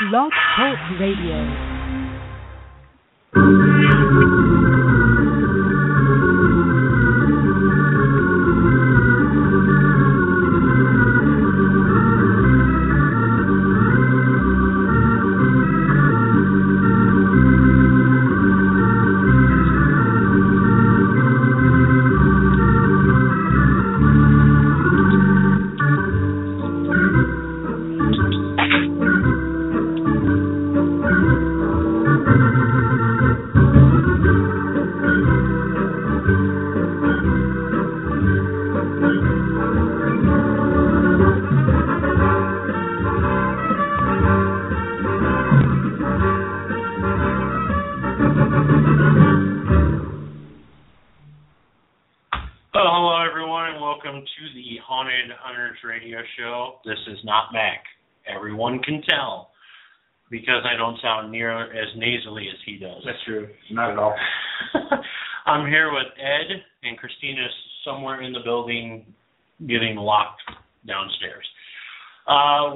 Blog Talk Radio. Can tell because I don't sound near as nasally as he does. That's true. Not at all. I'm here with Ed, and Christina's somewhere in the building getting locked downstairs.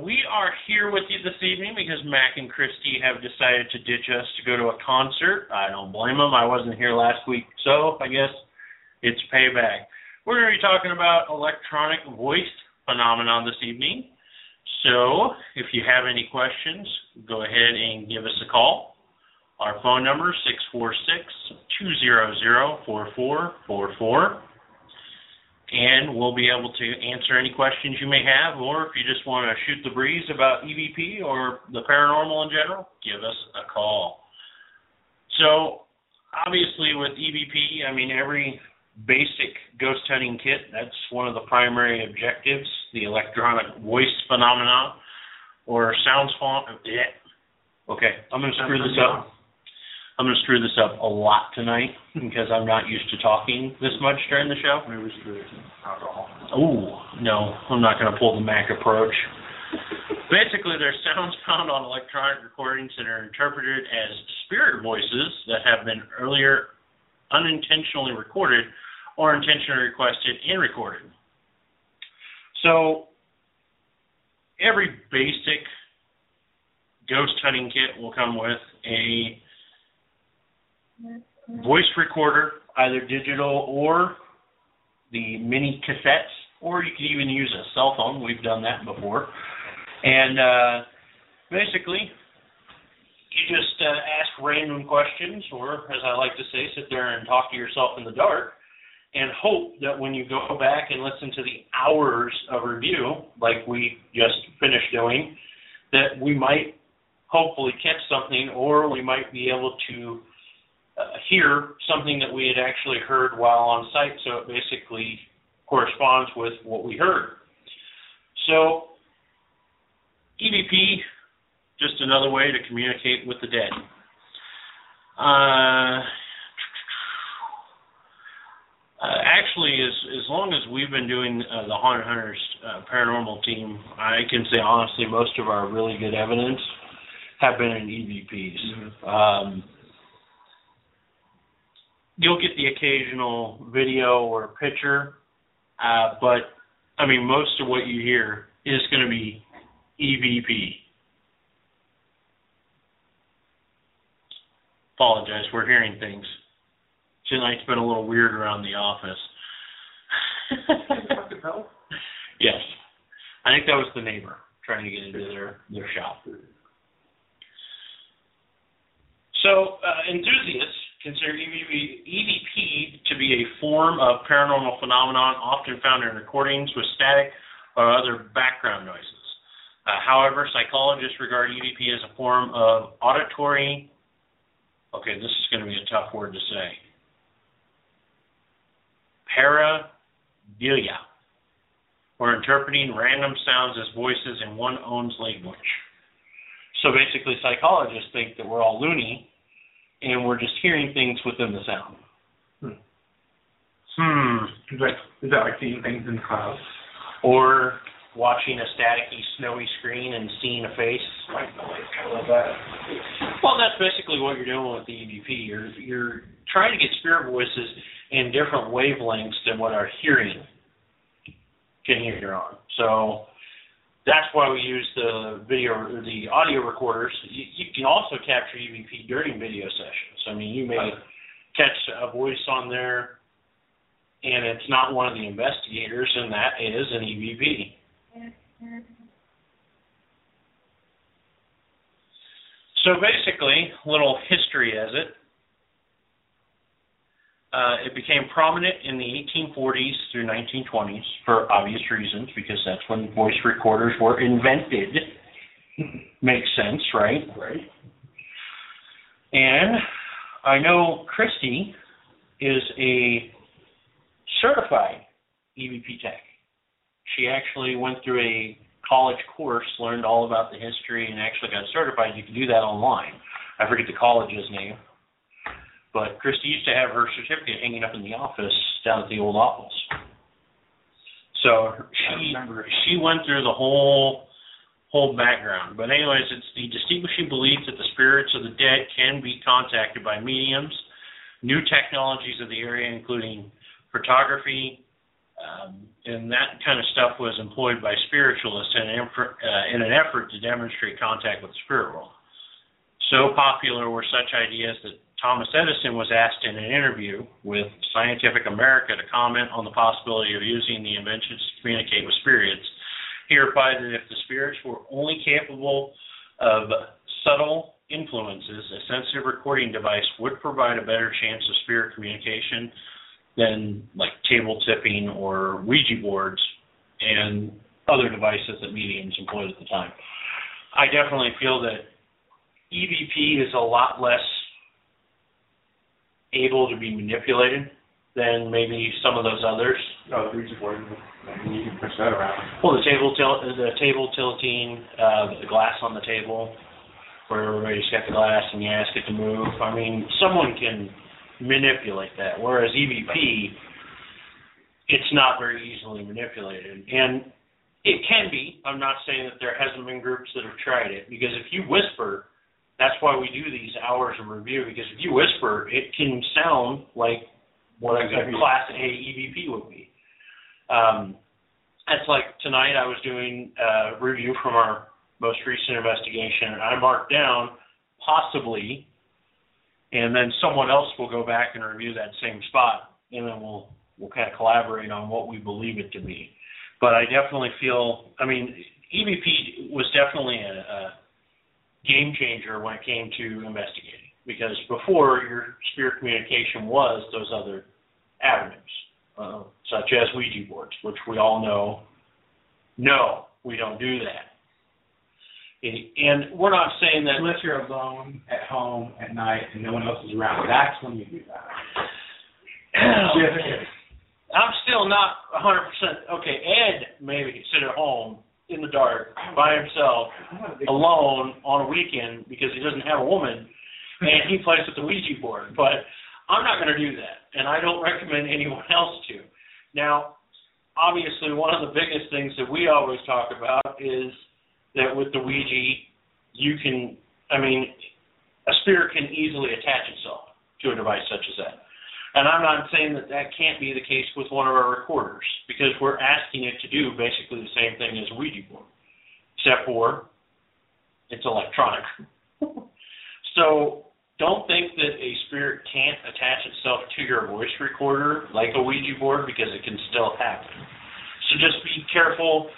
We are here with you this evening because Mac and Christy have decided to ditch us to go to a concert. I don't blame them. I wasn't here last week, so I guess it's payback. We're going to be talking about electronic voice phenomenon this evening. So, if you have any questions, go ahead and give us a call. Our phone number is 646-200-4444, and we'll be able to answer any questions you may have, or if you just want to shoot the breeze about EVP or the paranormal in general, give us a call. So, obviously with EVP, I mean every basic ghost hunting kit, that's one of the primary objectives, the electronic voice phenomenon, or sounds Okay, I'm going to screw this up a lot tonight because I'm not used to talking this much during the show. Maybe we should do alcohol. Oh, no, I'm not going to pull the Mac approach. Basically, there's sounds found on electronic recordings that are interpreted as spirit voices that have been earlier unintentionally recorded or intentionally requested and recorded. So every basic ghost hunting kit will come with a voice recorder, either digital or the mini cassettes, or you can even use a cell phone. We've done that before. And basically, you just ask random questions, or as I like to say, sit there and talk to yourself in the dark, and hope that when you go back and listen to the hours of review, like we just finished doing, that we might hopefully catch something, or we might be able to hear something that we had actually heard while on site, so it basically corresponds with what we heard. So, EVP, just another way to communicate with the dead. Actually, as long as we've been doing the Haunted Hunters paranormal team, I can say honestly most of our really good evidence have been in EVPs. Mm-hmm. You'll get the occasional video or picture, but, I mean, most of what you hear is going to be EVP. Apologize, we're hearing things. Tonight's been a little weird around the office. Yes. I think that was the neighbor trying to get into their shop. So, enthusiasts consider EVP to be a form of paranormal phenomenon often found in recordings with static or other background noises. However, psychologists regard EVP as a form of auditory... Okay, this is going to be a tough word to say. Pareidolia, or interpreting random sounds as voices in one's own language. So basically, psychologists think that we're all loony, and we're just hearing things within the sound. Is that like seeing things in the clouds? Or watching a staticky, snowy screen and seeing a face? Like noise, kind of like that. Well, that's basically what you're doing with the EVP. You're trying to get spirit voices in different wavelengths than what our hearing can hear on. So That's why we use the video, the audio recorders. You can also capture EVP during video sessions. I mean, you may catch a voice on there, and it's not one of the investigators, and that is an EVP. So basically, little history as it. It became prominent in the 1840s through 1920s for obvious reasons, because that's when voice recorders were invented. Makes sense, right? Right. And I know Christy is a certified EVP tech. She actually went through a college course, learned all about the history, and actually got certified. You can do that online. I forget the college's name. But Christy used to have her certificate hanging up in the office down at the old office. So she went through the whole background. But anyways, it's the distinguishing belief that the spirits of the dead can be contacted by mediums, new technologies of the area, including photography, and that kind of stuff was employed by spiritualists in an effort to demonstrate contact with the spirit world. So popular were such ideas that Thomas Edison was asked in an interview with Scientific America to comment on the possibility of using the inventions to communicate with spirits. He replied that if the spirits were only capable of subtle influences, a sensitive recording device would provide a better chance of spirit communication than like table tipping or Ouija boards and other devices that mediums employed at the time. I definitely feel that EVP is a lot less able to be manipulated than maybe some of those others. Oh, the Ouija board, you can push that around. Well, the table tilting, the glass on the table, where everybody's got the glass and you ask it to move. I mean, someone can manipulate that, whereas EVP, it's not very easily manipulated. And it can be. I'm not saying that there hasn't been groups that have tried it, because if you whisper, that's why we do these hours of review, because if you whisper, it can sound like what a good Class A EVP would be. That's like tonight I was doing a review from our most recent investigation, and I marked down possibly, and then someone else will go back and review that same spot, and then we'll kind of collaborate on what we believe it to be. But I definitely feel, I mean, EVP was definitely a game changer when it came to investigating, because before your spirit communication was those other avenues, such as Ouija boards, which we all know, no, we don't do that. And we're not saying that unless you're alone at home at night and no one else is around, that's when you do that. I'm still not 100%. Okay, Ed maybe sit at home in the dark, by himself, alone on a weekend because he doesn't have a woman, and he plays with the Ouija board. But I'm not going to do that, and I don't recommend anyone else to. Now, obviously, one of the biggest things that we always talk about is that with the Ouija, you can, I mean, a spirit can easily attach itself to a device such as that. And I'm not saying that that can't be the case with one of our recorders, because we're asking it to do basically the same thing as a Ouija board, except for it's electronic. So don't think that a spirit can't attach itself to your voice recorder like a Ouija board, because it can still happen. So just be careful.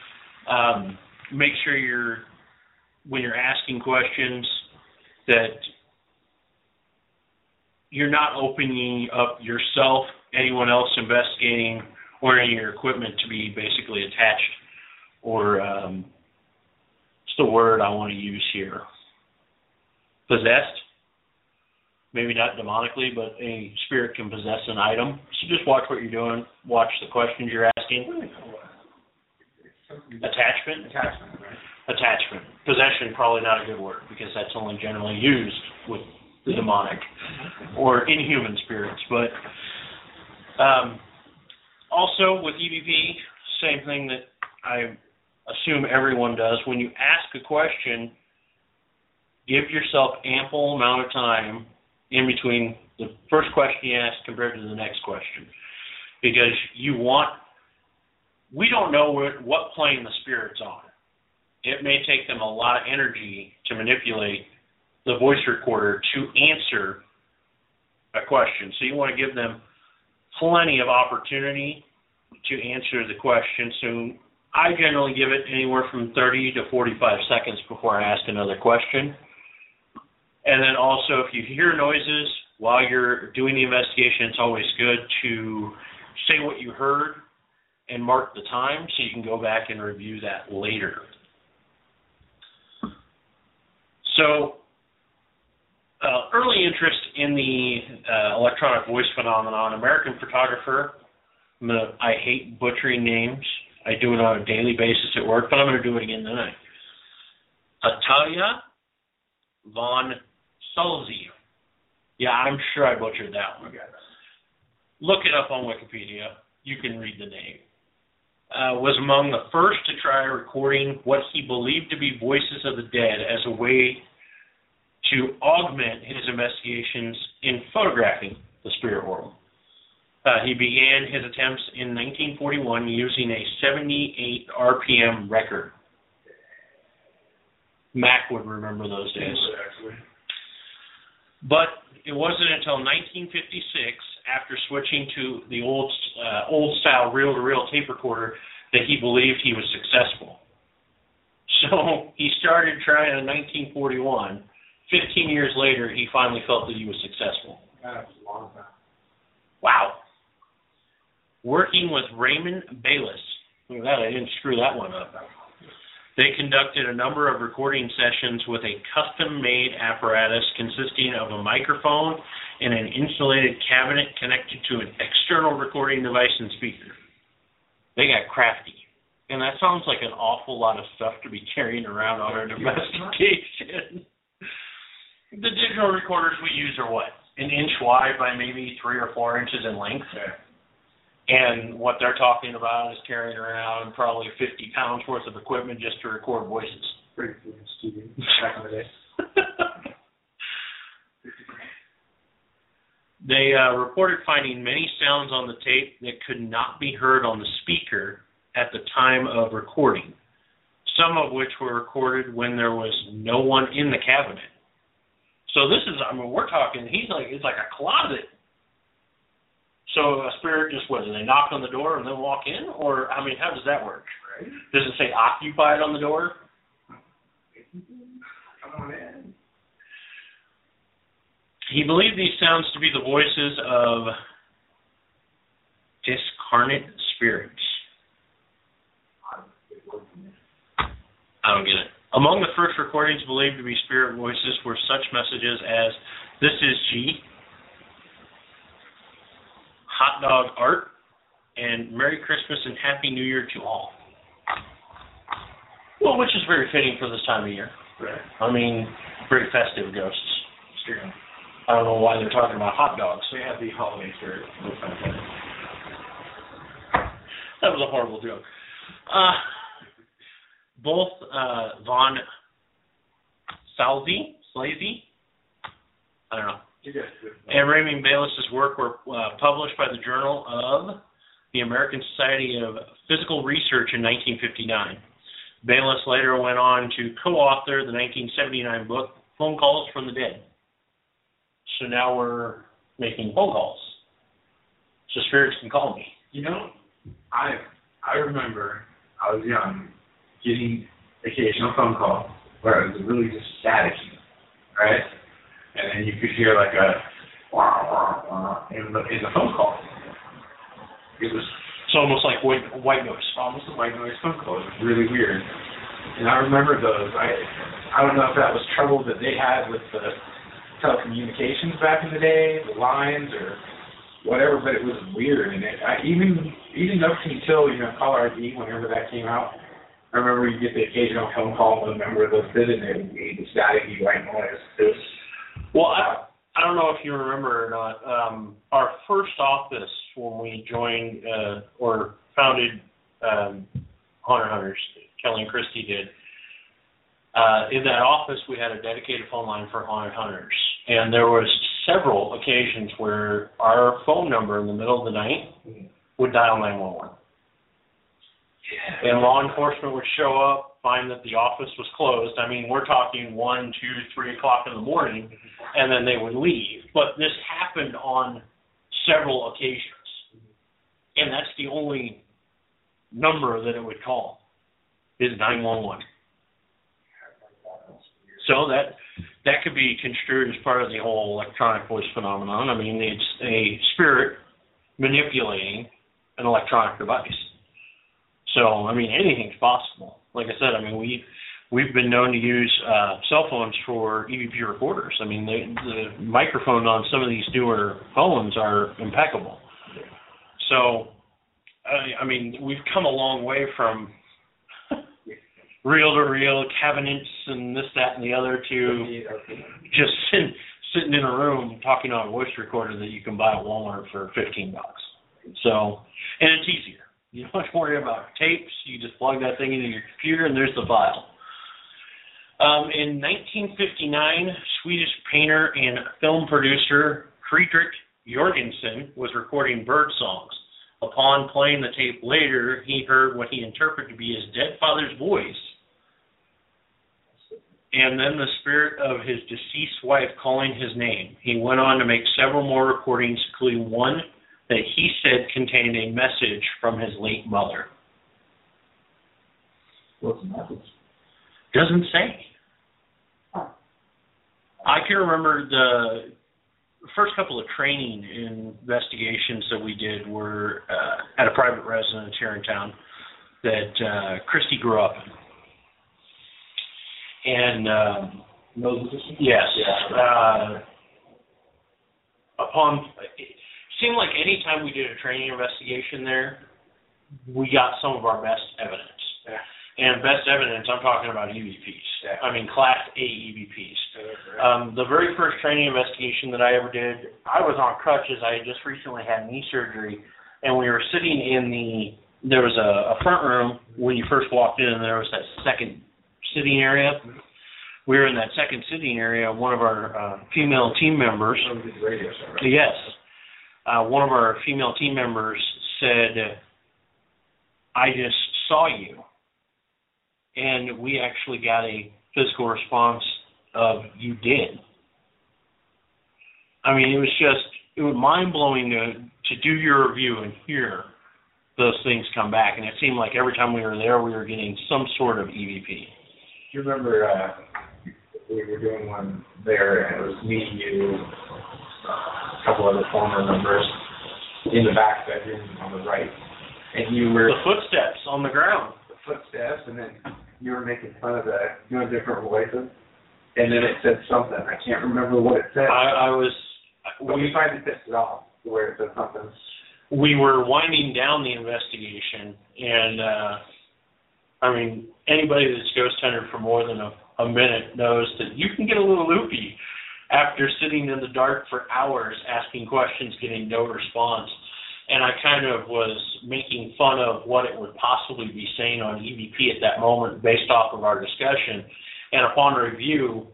Make sure when you're asking questions that you're not opening up yourself, anyone else investigating, or any of your equipment to be basically attached, or what's the word I want to use here? Possessed? Maybe not demonically, but a spirit can possess an item. So just watch what you're doing. Watch the questions you're asking. Attachment, right? Attachment. Possession, probably not a good word, because that's only generally used with the demonic or inhuman spirits. But also with EVP, same thing that I assume everyone does. When you ask a question, give yourself ample amount of time in between the first question you ask compared to the next question, because we don't know what plane the spirit's on. it may take them a lot of energy to manipulate the voice recorder to answer a question. So you want to give them plenty of opportunity to answer the question. So I generally give it anywhere from 30 to 45 seconds before I ask another question. And then also, if you hear noises while you're doing the investigation, it's always good to say what you heard and mark the time so you can go back and review that later. So early interest in the electronic voice phenomenon, American photographer, I hate butchering names. I do it on a daily basis at work, but I'm going to do it again tonight. Attila von Szalay. Yeah, I'm sure I butchered that one. Look it up on Wikipedia. You can read the name. Was among the first to try recording what he believed to be voices of the dead as a way to augment his investigations in photographing the spirit world. He began his attempts in 1941 using a 78 RPM record. Mac would remember those days. Exactly. But it wasn't until 1956, after switching to the old-style reel-to-reel tape recorder, that he believed he was successful. So he started trying in 1941. 15 years later, he finally felt that he was successful. That was a long time. Wow. Working with Raymond Bayless. Look at that, I didn't screw that one up. They conducted a number of recording sessions with a custom-made apparatus consisting of a microphone and an insulated cabinet connected to an external recording device and speaker. They got crafty. And that sounds like an awful lot of stuff to be carrying around on an investigation. The digital recorders we use are what? An inch wide by maybe 3 or 4 inches in length. Yeah. And what they're talking about is carrying around probably 50 pounds worth of equipment just to record voices. Pretty cool studio back in the day. They reported finding many sounds on the tape that could not be heard on the speaker at the time of recording, some of which were recorded when there was no one in the cabinet. So this is, I mean, we're talking, he's like, it's like a closet. So a spirit just, what, do they knock on the door and then walk in? Or, I mean, how does that work? Right. Does it say occupied on the door? Come on in. He believed these sounds to be the voices of discarnate spirits. I don't get it. Among the first recordings believed to be spirit voices were such messages as, "This is G," "Hot dog art," and "Merry Christmas and Happy New Year to all." Well, which is very fitting for this time of year. Right. I mean, very festive ghosts. Yeah. I don't know why they're talking about hot dogs. They have the holiday spirit. That was a horrible joke. Both von Szalay, I don't know, and Raymond Bayless's work were published by the Journal of the American Society of Physical Research in 1959. Bayless later went on to co-author the 1979 book, Phone Calls from the Dead. So now we're making phone calls. So spirits can call me. You know, I remember I was young getting occasional phone calls where it was really just static, right? And then you could hear like a wah, wah, wah in the phone call. It was almost like white noise. Almost a white noise phone call. It was really weird. And I remember those. I don't know if that was trouble that they had with the telecommunications back in the day, the lines or whatever, but it was weird. And even up until, you know, caller ID, whenever that came out, I remember you get the occasional phone call with a member of those sitting there and made the staticky white noise. It was, well, I don't know if you remember or not, our first office when we joined or founded Haunted Hunters, Kelly and Christy did, in that office we had a dedicated phone line for Haunted Hunters. And there was several occasions where our phone number in the middle of the night would dial 911. Yeah. And law enforcement would show up find that the office was closed. I mean, we're talking 1, 2, 3 o'clock in the morning, and then they would leave. But this happened on several occasions, and that's the only number that it would call is 911. So that could be construed as part of the whole electronic voice phenomenon. I mean, it's a spirit manipulating an electronic device. So, I mean, anything's possible. Like I said, I mean, we've been known to use cell phones for EVP recorders. I mean, the microphones on some of these newer phones are impeccable. So, I mean, we've come a long way from reel-to-reel cabinets and this, that, and the other to just sitting in a room talking on a voice recorder that you can buy at Walmart for $15. So, and it's easier. You don't have to worry about tapes. You just plug that thing into your computer, and there's the file. In 1959, Swedish painter and film producer Friedrich Jürgenson was recording bird songs. Upon playing the tape later, he heard what he interpreted to be his dead father's voice, and then the spirit of his deceased wife calling his name. He went on to make several more recordings, including one that he said contained a message from his late mother. What's the message? Doesn't say. I can remember the first couple of training investigations that we did were at a private residence here in town that Christy grew up in. And, yes. Yeah. Seemed like any time we did a training investigation there, we got some of our best evidence. Yeah. And best evidence, I'm talking about EVPs. Yeah. I mean, Class A EVPs. Yeah. The very first training investigation that I ever did, I was on crutches. I had just recently had knee surgery, and we were sitting in there was a front room when you first walked in, and there was that second sitting area. We were in that second sitting area. One of our female team members. Radio, right? Yes. One of our female team members said, I just saw you. And we actually got a physical response of, you did. I mean, it was mind-blowing to do your review and hear those things come back. And it seemed like every time we were there, we were getting some sort of EVP. Do you remember we were doing one there, and it was me, you, a couple other former members in the back bedroom on the right, and you were the footsteps on the ground. The footsteps, and then you were making fun of doing different voices, and then it said something. I can't remember what it said. We tried to test it off where it said something. We were winding down the investigation, and I mean, anybody that's ghost hunted for more than a minute knows that you can get a little loopy after sitting in the dark for hours asking questions, getting no response. And I kind of was making fun of what it would possibly be saying on EVP at that moment based off of our discussion. And upon review,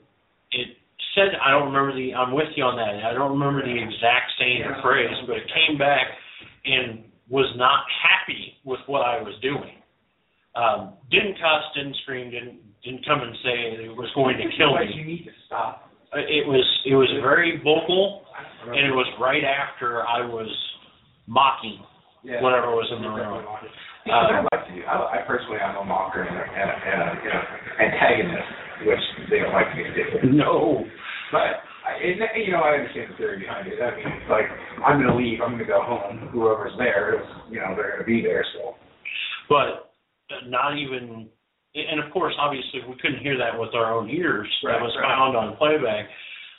it said, I'm with you on that. I don't remember the exact same phrase, but it came back and was not happy with what I was doing. Didn't cuss, didn't scream, didn't come and say it was going to kill me. You need to stop. It was very vocal, and it was right after I was mocking whatever was in the room. I personally am a mocker and antagonist, which they don't like me to do. No, but I understand the theory behind it. I mean, it's like I'm going to leave, I'm going to go home. Whoever's there, they're going to be there. So, but not even. And, of course, obviously, we couldn't hear that with our own ears. That was found on playback.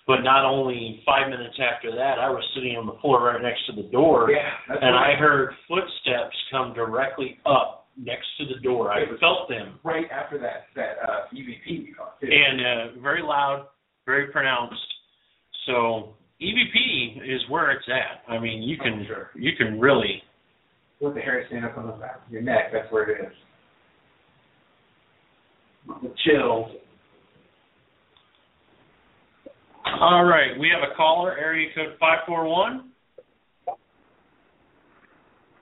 But not only 5 minutes after that, I was sitting on the floor right next to the door, I heard footsteps come directly up next to the door. I felt them. Right after that EVP. And very loud, very pronounced. So EVP is where it's at. I mean, you can really. With the hair stand up on the back of your neck, that's where it is. Chill. All right, we have a caller, area code 541.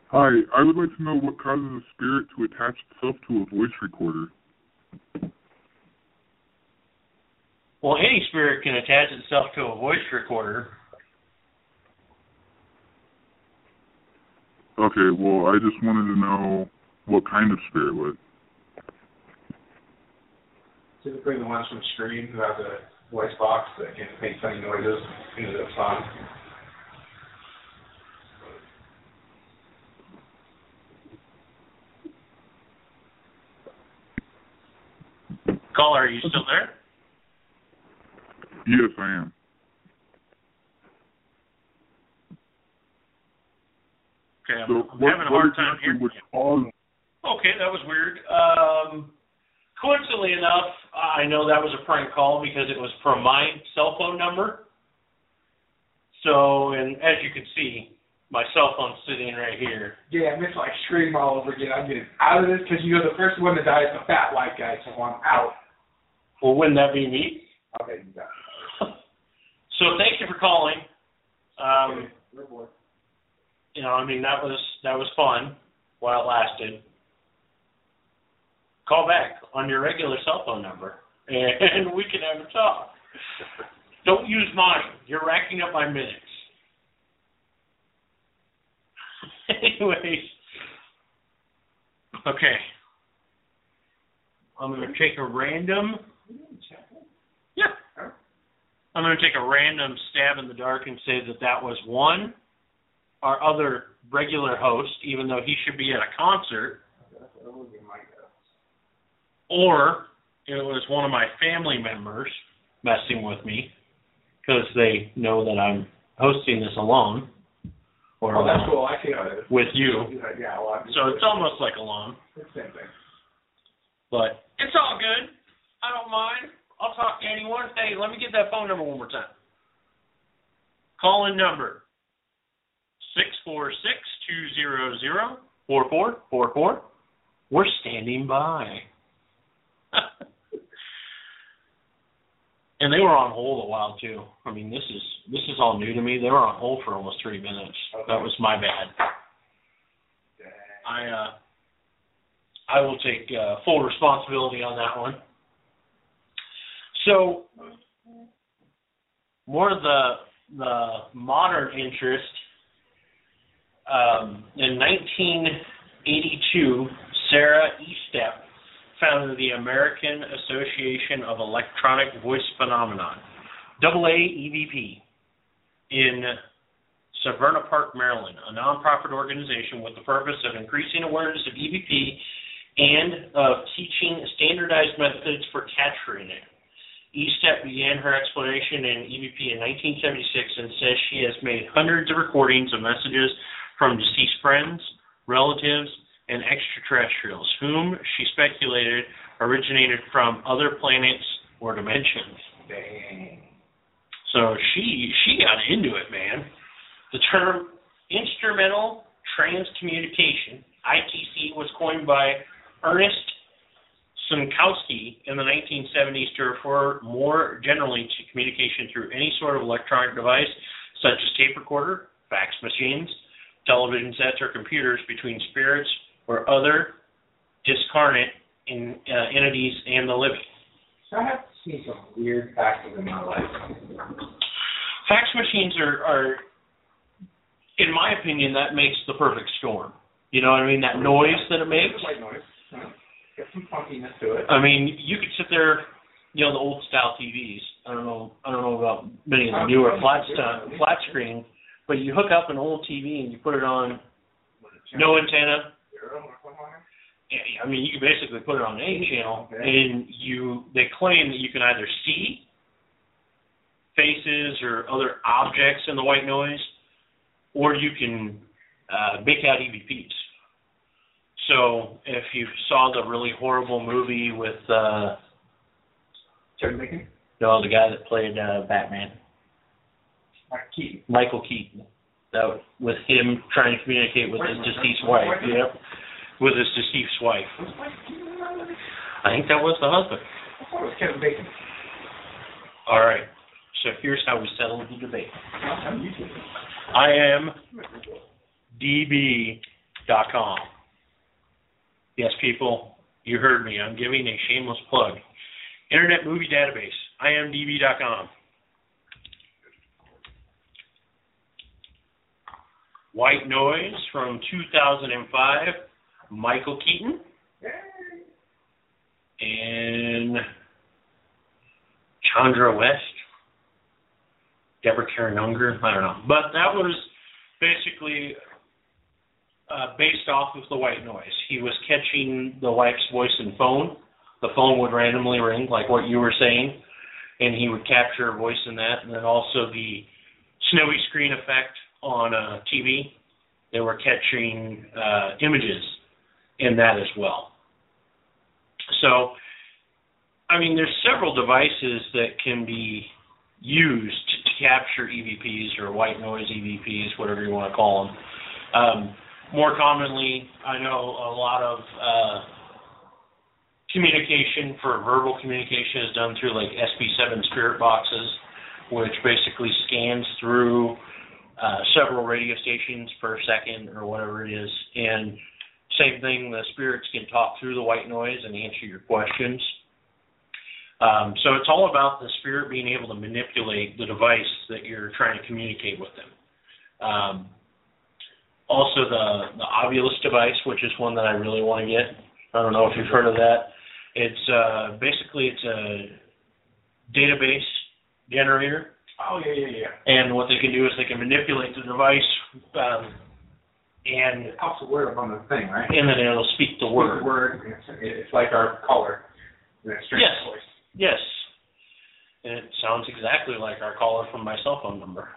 Hi, I would like to know what causes a spirit to attach itself to a voice recorder. Well, any spirit can attach itself to a voice recorder. Okay, well, I just wanted to know what kind of spirit was. Typically the ones from Scream who have a voice box that can make funny noises into the song. Caller, are you still there? Yes, I am. Okay, I'm having a hard time hearing you. Okay, that was weird. Coincidentally enough, I know that was a prank call because it was from my cell phone number. So, and as you can see, my cell phone's sitting right here. Yeah, and it's like Scream all over again. I'm getting out of this because you know the first one to die is the fat white guy, so I'm out. Well, wouldn't that be me? Okay, you got it. So thank you for calling. Okay. You know, I mean, that was fun while it lasted. Call back on your regular cell phone number, and we can have a talk. Don't use mine. You're racking up my minutes. Anyways, okay. I'm going to take a random... Yeah. I'm going to take a random stab in the dark and say that was one. Our other regular host, even though he should be at a concert. That would be my guess. Or it was one of my family members messing with me because they know that I'm hosting this alone. Or that's cool. I see how it is. With you. Yeah, well, so it's almost like alone. It's the same thing. But it's all good. I don't mind. I'll talk to anyone. Hey, let me get that phone number one more time. Call-in number 646-200-4444. We're standing by. And they were on hold a while too. I mean, this is all new to me. They were on hold for almost 3 minutes. Okay. That was my bad. Dang. I will take full responsibility on that one. So more of the modern interest. In 1982, Sarah Estep founded the American Association of Electronic Voice Phenomenon, AAEVP, in Severna Park, Maryland, a nonprofit organization with the purpose of increasing awareness of EVP and of teaching standardized methods for capturing it. Estep began her exploration in EVP in 1976 and says she has made hundreds of recordings of messages from deceased friends, relatives, and extraterrestrials, whom she speculated originated from other planets or dimensions. Dang. So she got into it, man. The term instrumental transcommunication, ITC, was coined by Ernest Senkowski in the 1970s to refer more generally to communication through any sort of electronic device, such as tape recorder, fax machines, television sets, or computers between spirits or other discarnate entities and the living. I have seen some weird faxes in my life. Fax machines are, in my opinion, that makes the perfect storm. You know what I mean? That noise that it makes. It's like noise. Huh? Get some funkiness to it. I mean, you could sit there, you know, the old style TVs. I don't know about many of the newer flat screen, but you hook up an old TV and you put it on, no antenna. I mean, you can basically put it on any channel, and they claim that you can either see faces or other objects in the white noise, or you can make out EVPs. So if you saw the really horrible movie with the guy that played Batman, Michael Keaton, that with him trying to communicate with his deceased wife. Yep. With his deceased wife. I think that was the husband. I thought it was Kevin Bacon. All right. So here's how we settle the debate. I am DB.com. Yes, people, You heard me. I'm giving a shameless plug. Internet Movie Database, IMDb.com. White Noise from 2005, Michael Keaton. And Chandra West, Deborah Karen Unger, I don't know. But that was basically based off of the white noise. He was catching the wife's voice in phone. The phone would randomly ring, like what you were saying, and he would capture her voice in that. And then also the snowy screen effect on TV. They were catching images in that as well. So, I mean, there's several devices that can be used to capture EVPs or white noise EVPs, whatever you want to call them. More commonly, I know a lot of communication for verbal communication is done through like SB7 spirit boxes, which basically scans through several radio stations per second or whatever it is. And same thing, the spirits can talk through the white noise and answer your questions. So it's all about the spirit being able to manipulate the device that you're trying to communicate with them. Also the Ovulus device, which is one that I really want to get. I don't know if you've heard of that. It's basically it's a database generator. Oh, yeah. And what they can do is they can manipulate the device and it pops a word up on the thing, right? And then it'll speak the word. It's like our caller. Yes. Voice. Yes. And it sounds exactly like our caller from my cell phone number.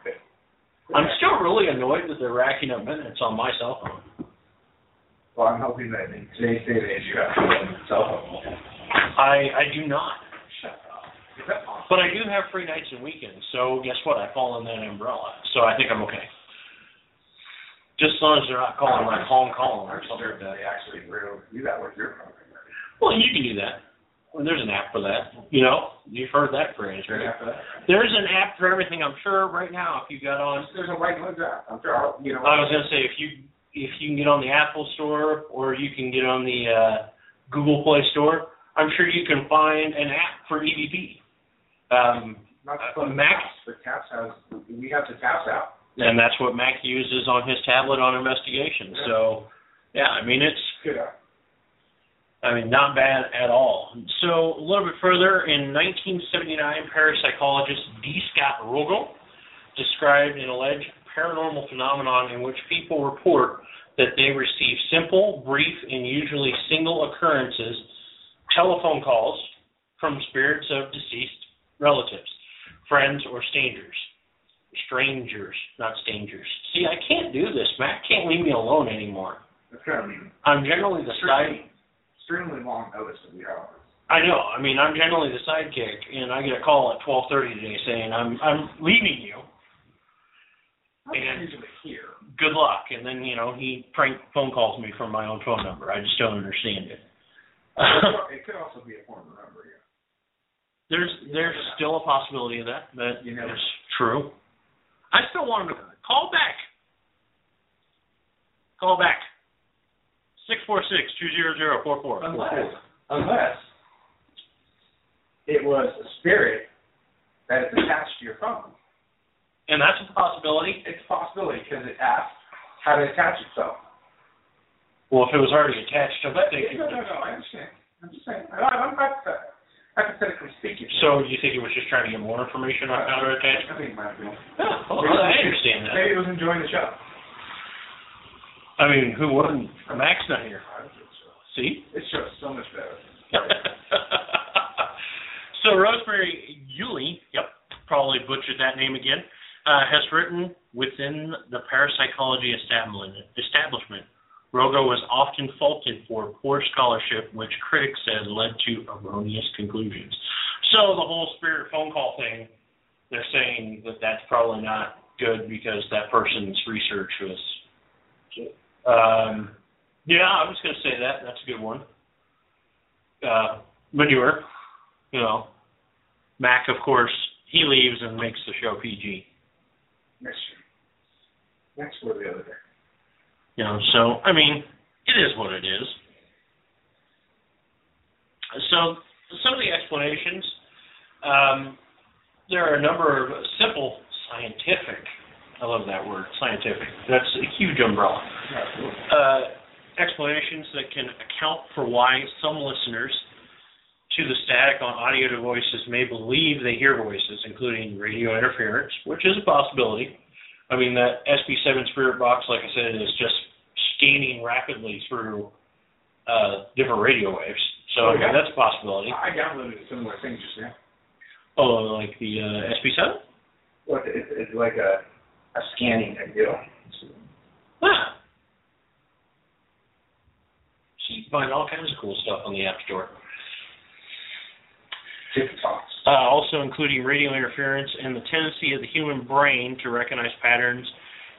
I'm still really annoyed that they're racking up minutes on my cell phone. Well, I'm hoping that in today's day and age you have a cell phone. I do not. But I do have free nights and weekends, so guess what? I fall in that umbrella, so I think I'm okay. Just as long as they're not calling like Hong Kong or something like that. They actually do that with your phone. Well, you can do that. Well, there's an app for that. You know, you've heard that phrase, right? There's an app for everything, I'm sure, right now. If you got on, there's a white noise app. I'm sure. I was gonna say if you can get on the Apple Store or you can get on the Google Play Store, I'm sure you can find an app for EVP. Not for Mac. The Taps has. We have the Taps app. And that's what Mac uses on his tablet on investigation. Yeah. So, yeah, I mean it's good app. I mean, not bad at all. So, a little bit further, in 1979, parapsychologist D. Scott Rogo described an alleged paranormal phenomenon in which people report that they receive simple, brief, and usually single occurrences, telephone calls from spirits of deceased relatives, friends, or strangers. Strangers, not strangers. See, I can't do this. Matt can't leave me alone anymore. I'm generally the side... Extremely long notice of the hours. I know. I mean, I'm generally the sidekick, and I get a call at 12:30 today saying I'm leaving you. I'm usually here. Good luck. And then he prank phone calls me from my own phone number. I just don't understand it. It could also be a former number. Yeah. There's still a possibility of that. That is true. I still want him to call back. 646-200-44. Unless it was a spirit that is attached to your phone. And that's a possibility? It's a possibility because it asked how to attach itself. Well, if it was already attached, I think... No, I understand. I'm just saying. I'm hypothetically speaking. So you think it was just trying to get more information on how to attach? I think it might be. Yeah, well, I understand that. Maybe it was enjoying the show. I mean, who wouldn't? Mac's not here. See? It's just so much better. So Rosemary Yulee, probably butchered that name again, has written within the parapsychology establishment, Rogo was often faulted for poor scholarship, which critics said led to erroneous conclusions. So the whole spirit phone call thing, they're saying that that's probably not good because that person's research was... I'm just going to say that. That's a good one. Manure. Mac, of course, he leaves and makes the show PG. Next word the other day. So, I mean, it is what it is. So some of the explanations, there are a number of simple scientific, I love that word, scientific, that's a huge umbrella, explanations that can account for why some listeners to the static on audio to voices may believe they hear voices, including radio interference, which is a possibility. I mean, that SB7 spirit box, like I said, is just scanning rapidly through different radio waves. So okay. That's a possibility. I downloaded a similar thing just now. Oh, like the SB7? Well, it's like a scanning deal. Ah. So you can find all kinds of cool stuff on the App Store. Also including radio interference and the tendency of the human brain to recognize patterns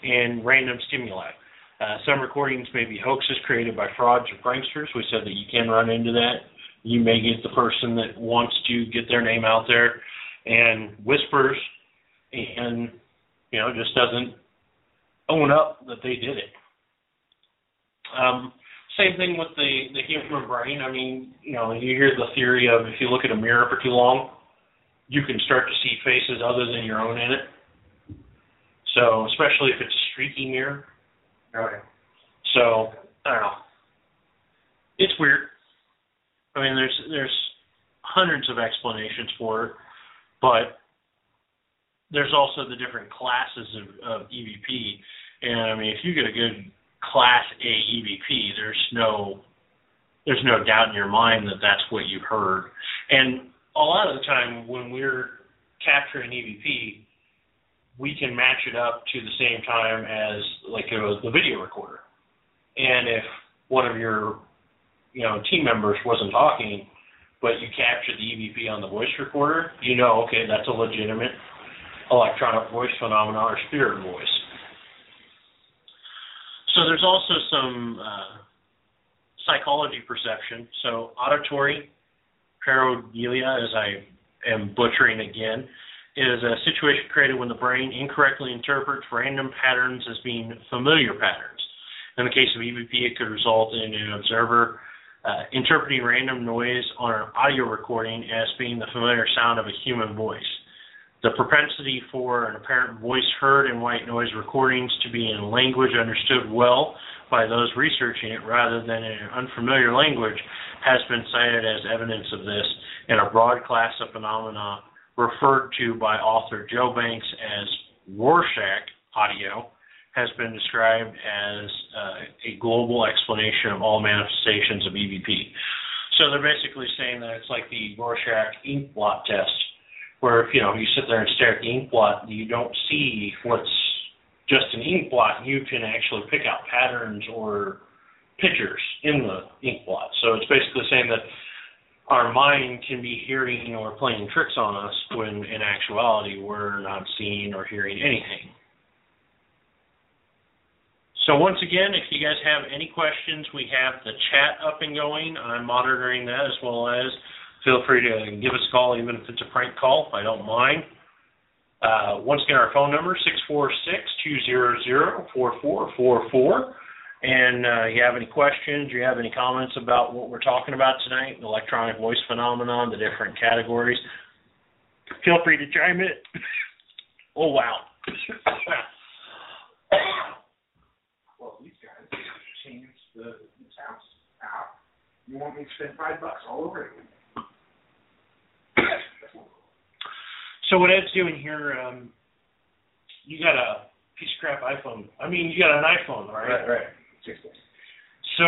in random stimuli. Some recordings may be hoaxes created by frauds or pranksters. We said that you can run into that. You may get the person that wants to get their name out there and whispers and, you know, just doesn't own up that they did it. Same thing with the human brain. I mean, you know, you hear the theory of if you look at a mirror for too long, you can start to see faces other than your own in it. So, especially if it's a streaky mirror. Okay. So, I don't know. It's weird. I mean, there's hundreds of explanations for it, but there's also the different classes of EVP. And, I mean, if you get a good Class A EVP, there's no doubt in your mind that that's what you heard. And a lot of the time when we're capturing EVP, we can match it up to the same time as like the video recorder. And if one of your team members wasn't talking, but you captured the EVP on the voice recorder, okay, that's a legitimate electronic voice phenomenon or spirit voice. So there's also some psychology perception. So auditory pareidolia, as I am butchering again, is a situation created when the brain incorrectly interprets random patterns as being familiar patterns. In the case of EVP, it could result in an observer interpreting random noise on an audio recording as being the familiar sound of a human voice. The propensity for an apparent voice heard in white noise recordings to be in language understood well by those researching it rather than in an unfamiliar language has been cited as evidence of this in a broad class of phenomena referred to by author Joe Banks as Rorschach audio, has been described as a global explanation of all manifestations of EVP. So they're basically saying that it's like the Rorschach ink blot test, where if you sit there and stare at the ink blot, you don't see what's just an ink blot. You can actually pick out patterns or pictures in the ink blot. So it's basically saying that our mind can be hearing or playing tricks on us when in actuality we're not seeing or hearing anything. So once again, if you guys have any questions, we have the chat up and going. I'm monitoring that, as well as feel free to give us a call, even if it's a prank call. I don't mind. Once again, our phone number, 646-200-4444. And you have any questions, you have any comments about what we're talking about tonight, the electronic voice phenomenon, the different categories, feel free to chime in. Oh, wow. Well, these guys changed this house out. You want me to spend $5 all over again? So what Ed's doing here, you got a piece of crap iPhone. I mean, you got an iPhone, right? Right. So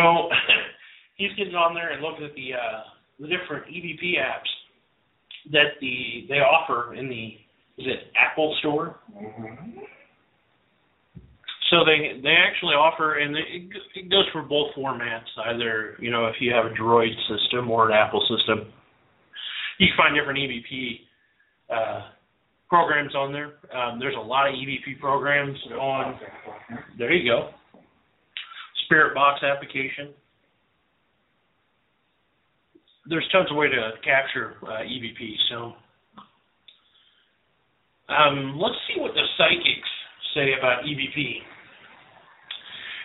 he's getting on there and looking at the different EVP apps that they offer in the Apple Store? Mm-hmm. So they actually offer, and it goes for both formats, either, if you have a Droid system or an Apple system. You can find different EVP programs on there. There's a lot of EVP programs on. There you go. Spirit Box application. There's tons of ways to capture EVP. So let's see what the psychics say about EVP.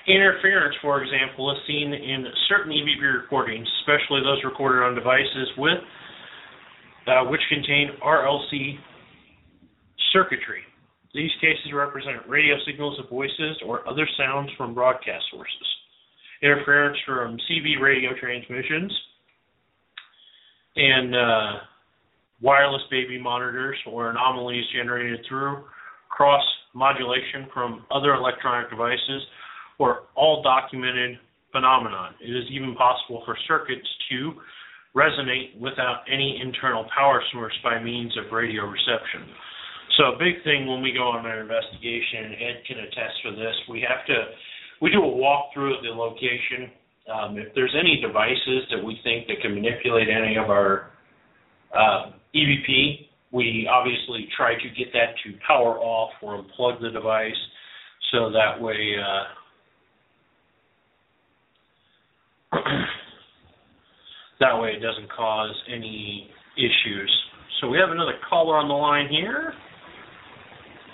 Interference, for example, is seen in certain EVP recordings, especially those recorded on devices with which contain RLC circuitry. These cases represent radio signals of voices or other sounds from broadcast sources. Interference from CB radio transmissions and wireless baby monitors or anomalies generated through cross-modulation from other electronic devices or all documented phenomenon. It is even possible for circuits to resonate without any internal power source by means of radio reception. So a big thing when we go on an investigation, and Ed can attest for this, we do a walkthrough of the location. If there's any devices that we think that can manipulate any of our EVP, we obviously try to get that to power off or unplug the device so that way that way it doesn't cause any issues. So we have another caller on the line here.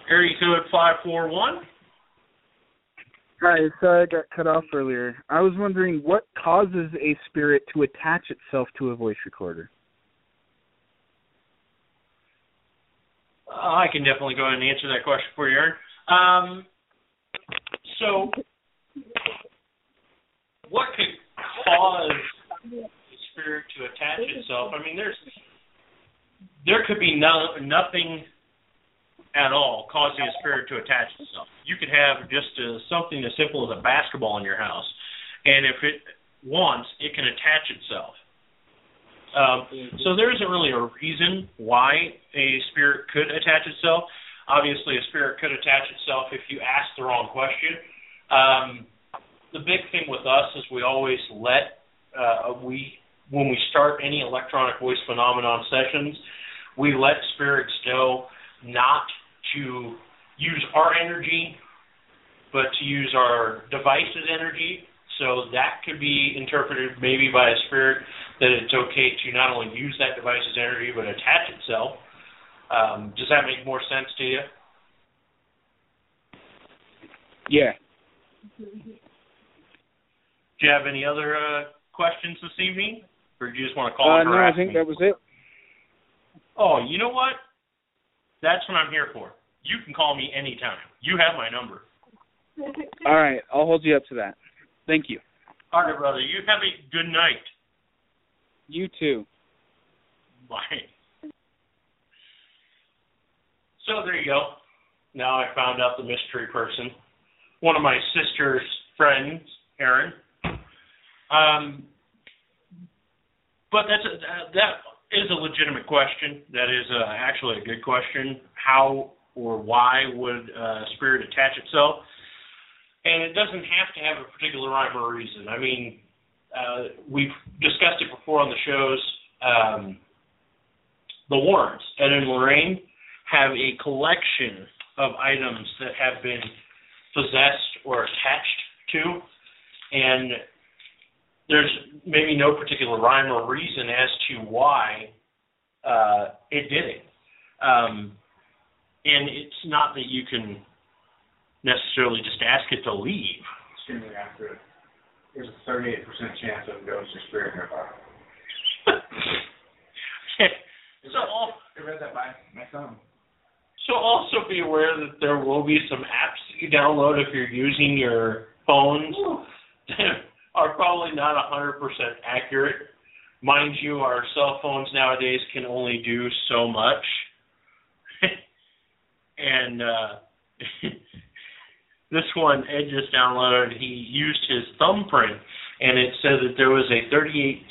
Area code 541. Hi, sorry I got cut off earlier. I was wondering what causes a spirit to attach itself to a voice recorder? I can definitely go ahead and answer that question for you, Aaron. So what could cause a spirit to attach itself? I mean, there could be nothing at all causing a spirit to attach itself. You could have just something as simple as a basketball in your house, and if it wants, it can attach itself. So there isn't really a reason why a spirit could attach itself. Obviously, a spirit could attach itself if you ask the wrong question. The big thing with us is we always let when we start any electronic voice phenomenon sessions, we let spirits know not to use our energy, but to use our device's energy. So that could be interpreted maybe by a spirit that it's okay to not only use that device's energy, but attach itself. Does that make more sense to you? Yeah. Do you have any other questions this evening? Or do you just want to call in? No, I think that was it. Oh, you know what? That's what I'm here for. You can call me anytime. You have my number. All right. I'll hold you up to that. Thank you. All right, brother. You have a good night. You too. Bye. So there you go. Now I found out the mystery person. One of my sister's friends, Aaron. But that is a legitimate question. That is actually a good question. How or why would spirit attach itself? And it doesn't have to have a particular rhyme or reason. I mean, we've discussed it before on the shows. The Warrens, Ed and Lorraine, have a collection of items that have been possessed or attached to, and there's maybe no particular rhyme or reason as to why it did it. And it's not that you can necessarily just ask it to leave. Extremely accurate. There's a 38% chance of a ghost or spirit nearby. I read that by my phone. So also be aware that there will be some apps that you download if you're using your phones. Are probably not 100% accurate. Mind you, our cell phones nowadays can only do so much. And this one Ed just downloaded, he used his thumbprint, and it said that there was a 38%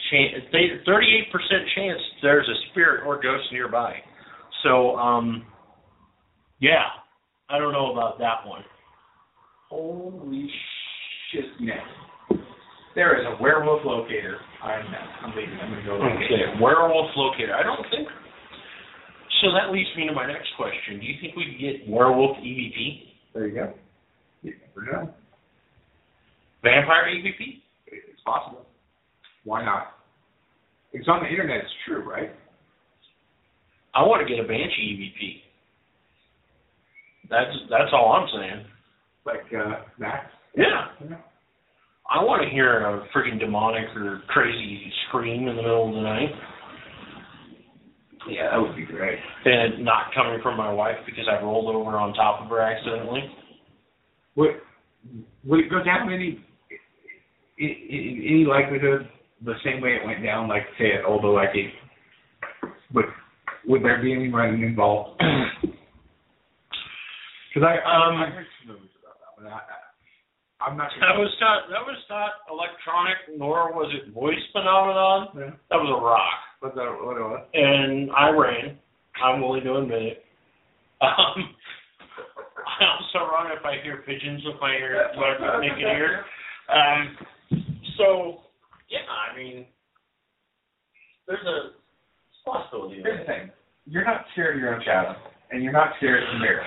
chance there's a spirit or ghost nearby. So, yeah, I don't know about that one. Holy shit, man. There is a werewolf locator. I'm leaving. I'm going to go locate. Okay, werewolf locator. I don't think... So that leads me to my next question. Do you think we can get werewolf EVP? There you go. You never know. Vampire EVP? It's possible. Why not? It's on the internet. It's true, right? I want to get a Banshee EVP. That's all I'm saying. Like Max Yeah. I want to hear a freaking demonic or crazy scream in the middle of the night. Yeah, that would be great. And not coming from my wife because I rolled over on top of her accidentally. Would it go down any likelihood the same way it went down, like, say, at Old Olecki? Would there be any running involved? Because I heard some movies about that one. I'm not sure. That was not electronic, nor was it voice phenomenon. Yeah. That was a rock. What it was? And I ran. I'm willing to admit it. I also run if I hear pigeons with my ear, my naked ear. So, yeah, I mean, there's a possibility. Here's the thing. You're not scared of your own shadow, and you're not scared of the mirror.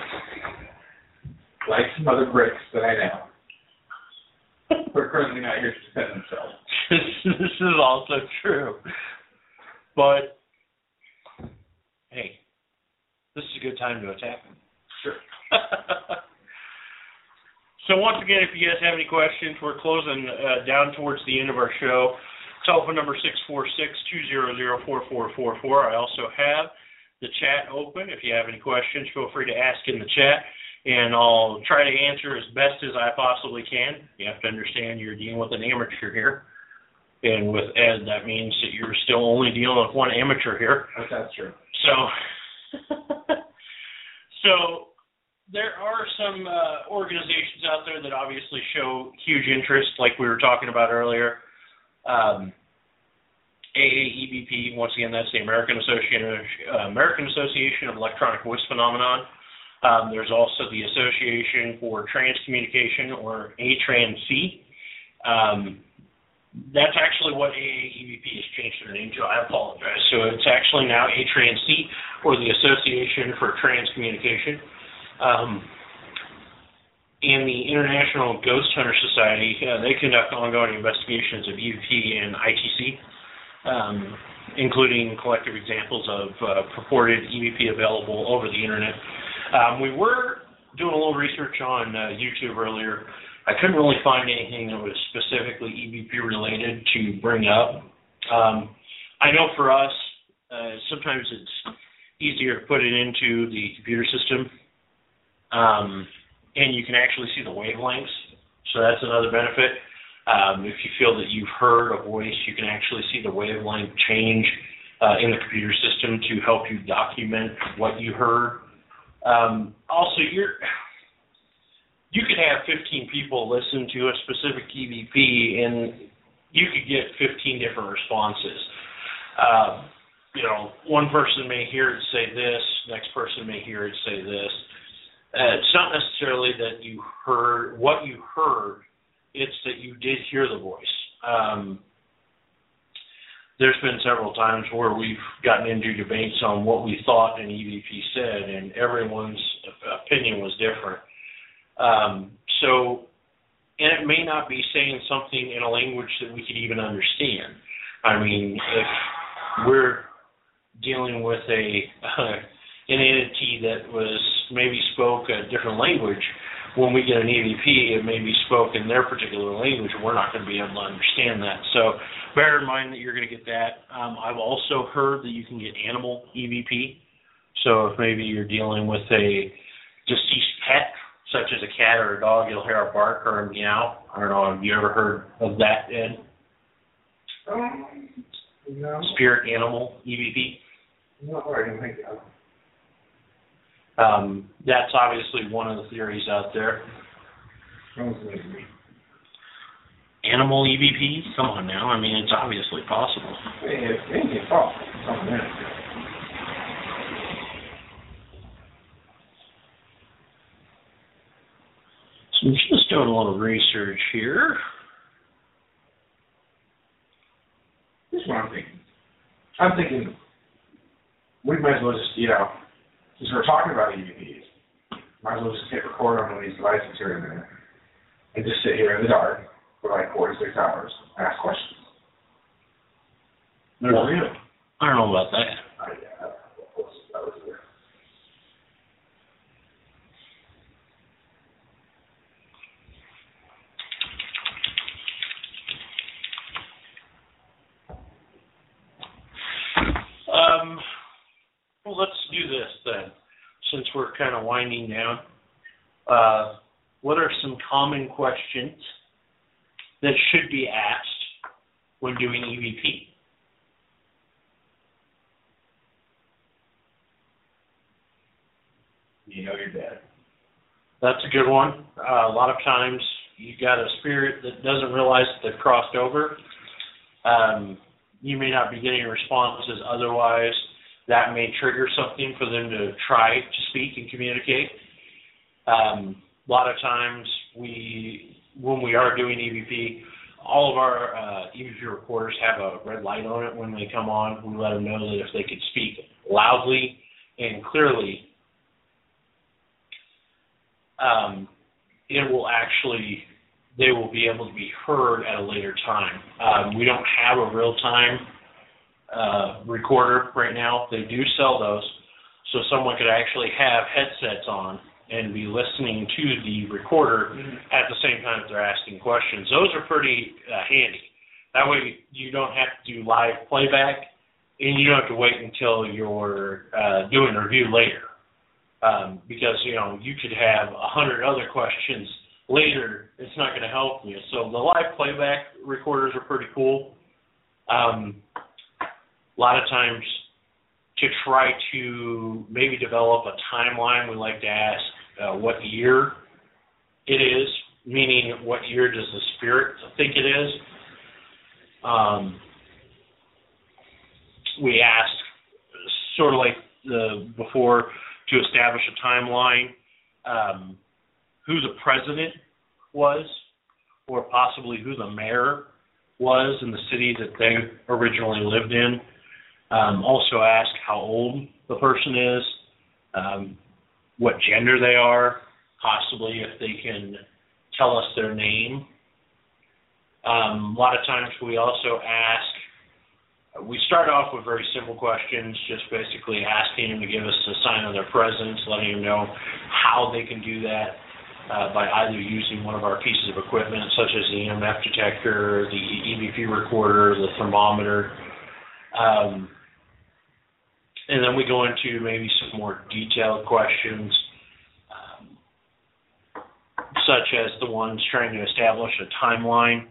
Like some other bricks that I know. We're currently not here to defend themselves. This is also true. But, hey, this is a good time to attack them. Sure. So once again, if you guys have any questions, we're closing down towards the end of our show. Telephone number 646-200-4444. I also have the chat open. If you have any questions, feel free to ask in the chat. And I'll try to answer as best as I possibly can. You have to understand you're dealing with an amateur here. And with Ed, that means that you're still only dealing with one amateur here. That's true. So there are some organizations out there that obviously show huge interest, like we were talking about earlier. AAEVP, once again, that's the American Association of Electronic Voice Phenomenon. There's also the Association for Transcommunication, or ATRAN-C. That's actually what AAEVP has changed their name to. I apologize. So it's actually now ATRAN-C, or the Association for Transcommunication. And the International Ghost Hunter Society, they conduct ongoing investigations of EVP and ITC, including collective examples of purported EVP available over the Internet. We were doing a little research on YouTube earlier. I couldn't really find anything that was specifically EVP related to bring up. I know for us, sometimes it's easier to put it into the computer system, and you can actually see the wavelengths, so that's another benefit. If you feel that you've heard a voice, you can actually see the wavelength change in the computer system to help you document what you heard. Also, you could have 15 people listen to a specific EVP, and you could get 15 different responses. One person may hear it say this, next person may hear it say this. It's not necessarily that you heard what you heard; it's that you did hear the voice. There's been several times where we've gotten into debates on what we thought an EVP said, and everyone's opinion was different. And it may not be saying something in a language that we could even understand. I mean, if we're dealing with an entity that maybe spoke a different language, when we get an EVP, it may be spoke in their particular language, and we're not going to be able to understand that. So bear in mind that you're going to get that. I've also heard that you can get animal EVP. So if maybe you're dealing with a deceased pet, such as a cat or a dog, you'll hear a bark or a meow. I don't know, have you ever heard of that, Ed? No. Spirit animal EVP? Not hard, I think so. That's obviously one of the theories out there. Animal EVP? Come on now. I mean, it's obviously possible. It's possible. So I'm just doing a little research here. This is what I'm thinking. We might as well just, since we're talking about EVPs, might as well just hit record on one of these devices here in a minute and just sit here in the dark for like 46 hours and ask questions. They're real. I don't know about that. That was weird. kind of winding down, what are some common questions that should be asked when doing EVP? You know your dad. That's a good one. A lot of times you've got a spirit that doesn't realize that they've crossed over. You may not be getting responses otherwise. That may trigger something for them to try to speak and communicate. A lot of times when we are doing EVP, all of our EVP recorders have a red light on it when they come on. We let them know that if they could speak loudly and clearly, it will actually, they will be able to be heard at a later time. We don't have a real-time recorder right now. They do sell those, so someone could actually have headsets on and be listening to the recorder at the same time that they're asking questions. Those are pretty handy. That way you don't have to do live playback, and you don't have to wait until you're doing a review later. Because, you know, you could have 100 other questions later. It's not going to help you. So the live playback recorders are pretty cool. A lot of times to try to maybe develop a timeline, we like to ask what year it is, meaning what year does the spirit think it is. We ask sort of like before, to establish a timeline, who the president was, or possibly who the mayor was in the city that they originally lived in. Also ask how old the person is, what gender they are, possibly if they can tell us their name. A lot of times we also ask, we start off with very simple questions, just basically asking them to give us a sign of their presence, letting them know how they can do that by either using one of our pieces of equipment, such as the EMF detector, the EVP recorder, the thermometer. And then we go into maybe some more detailed questions, such as the ones trying to establish a timeline.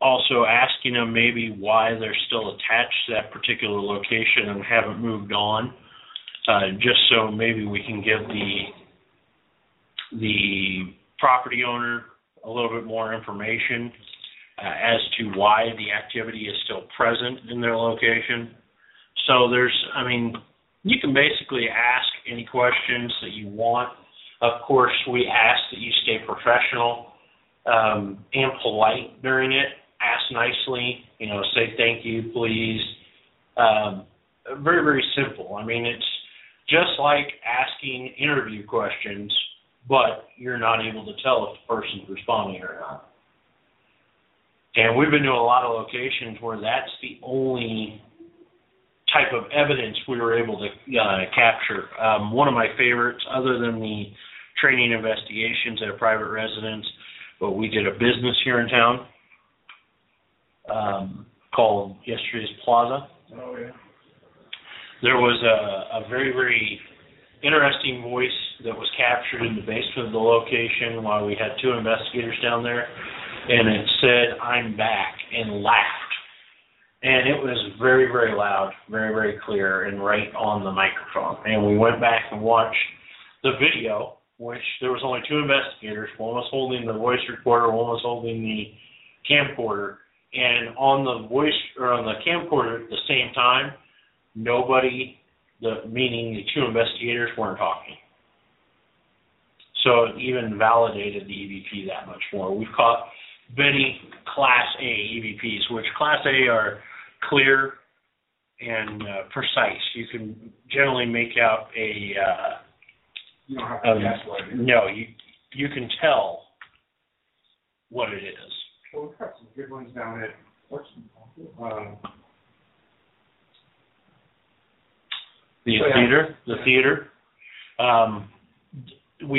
Also asking them maybe why they're still attached to that particular location and haven't moved on, just so maybe we can give the property owner a little bit more information as to why the activity is still present in their location. So you can basically ask any questions that you want. Of course, we ask that you stay professional and polite during it. Ask nicely, say thank you, please. Very, very simple. It's just like asking interview questions, but you're not able to tell if the person's responding or not. And we've been to a lot of locations where that's the only type of evidence we were able to capture. One of my favorites, other than the training investigations at a private residence, but we did a business here in town. Called Yesterday's Plaza. Oh, yeah. There was a very, very interesting voice that was captured in the basement of the location while we had two investigators down there, and it said, "I'm back," and laughed. And it was very, very loud, very, very clear, and right on the microphone. And we went back and watched the video, which there was only two investigators. One was holding the voice recorder, one was holding the camcorder. And on the voice or on the camcorder at the same time, meaning the two investigators weren't talking. So it even validated the EVP that much more. We've caught many Class A EVPs, which Class A are clear and precise. You can generally make out you don't have to guess what it is. No, you can tell what it is. Well, we've got some good ones down at the theater. We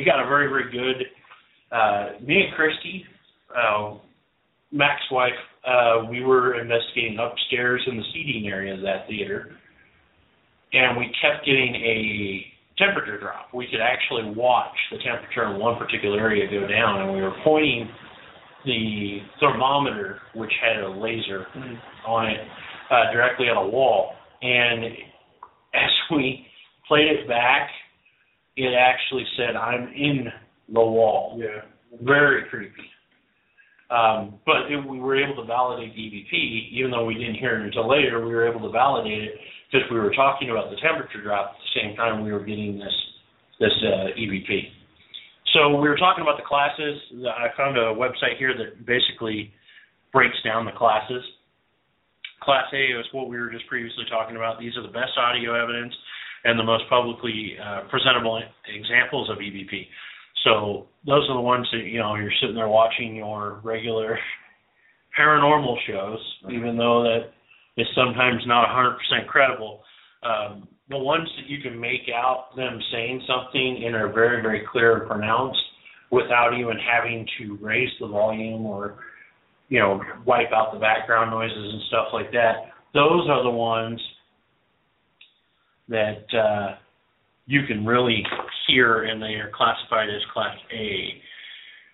got a very, very good, me and Christy, Mac's wife, we were investigating upstairs in the seating area of that theater. and we kept getting a temperature drop. We could actually watch the temperature in one particular area go down, and we were pointing the thermometer, which had a laser on it, directly at a wall. And as we played it back, it actually said, "I'm in the wall." Yeah. Very creepy. But we were able to validate EVP, even though we didn't hear it until later. We were able to validate it because we were talking about the temperature drop at the same time we were getting this EVP. So we were talking about the classes. I found a website here that basically breaks down the classes. Class A is what we were just previously talking about. These are the best audio evidence and the most publicly presentable examples of EVP. So those are the ones that, you know, you're sitting there watching your regular paranormal shows, even though that is sometimes not 100% credible. The ones that you can make out them saying something and are very, very clear and pronounced without even having to raise the volume or, you know, wipe out the background noises and stuff like that, those are the ones that you can really hear, and they are classified as Class A.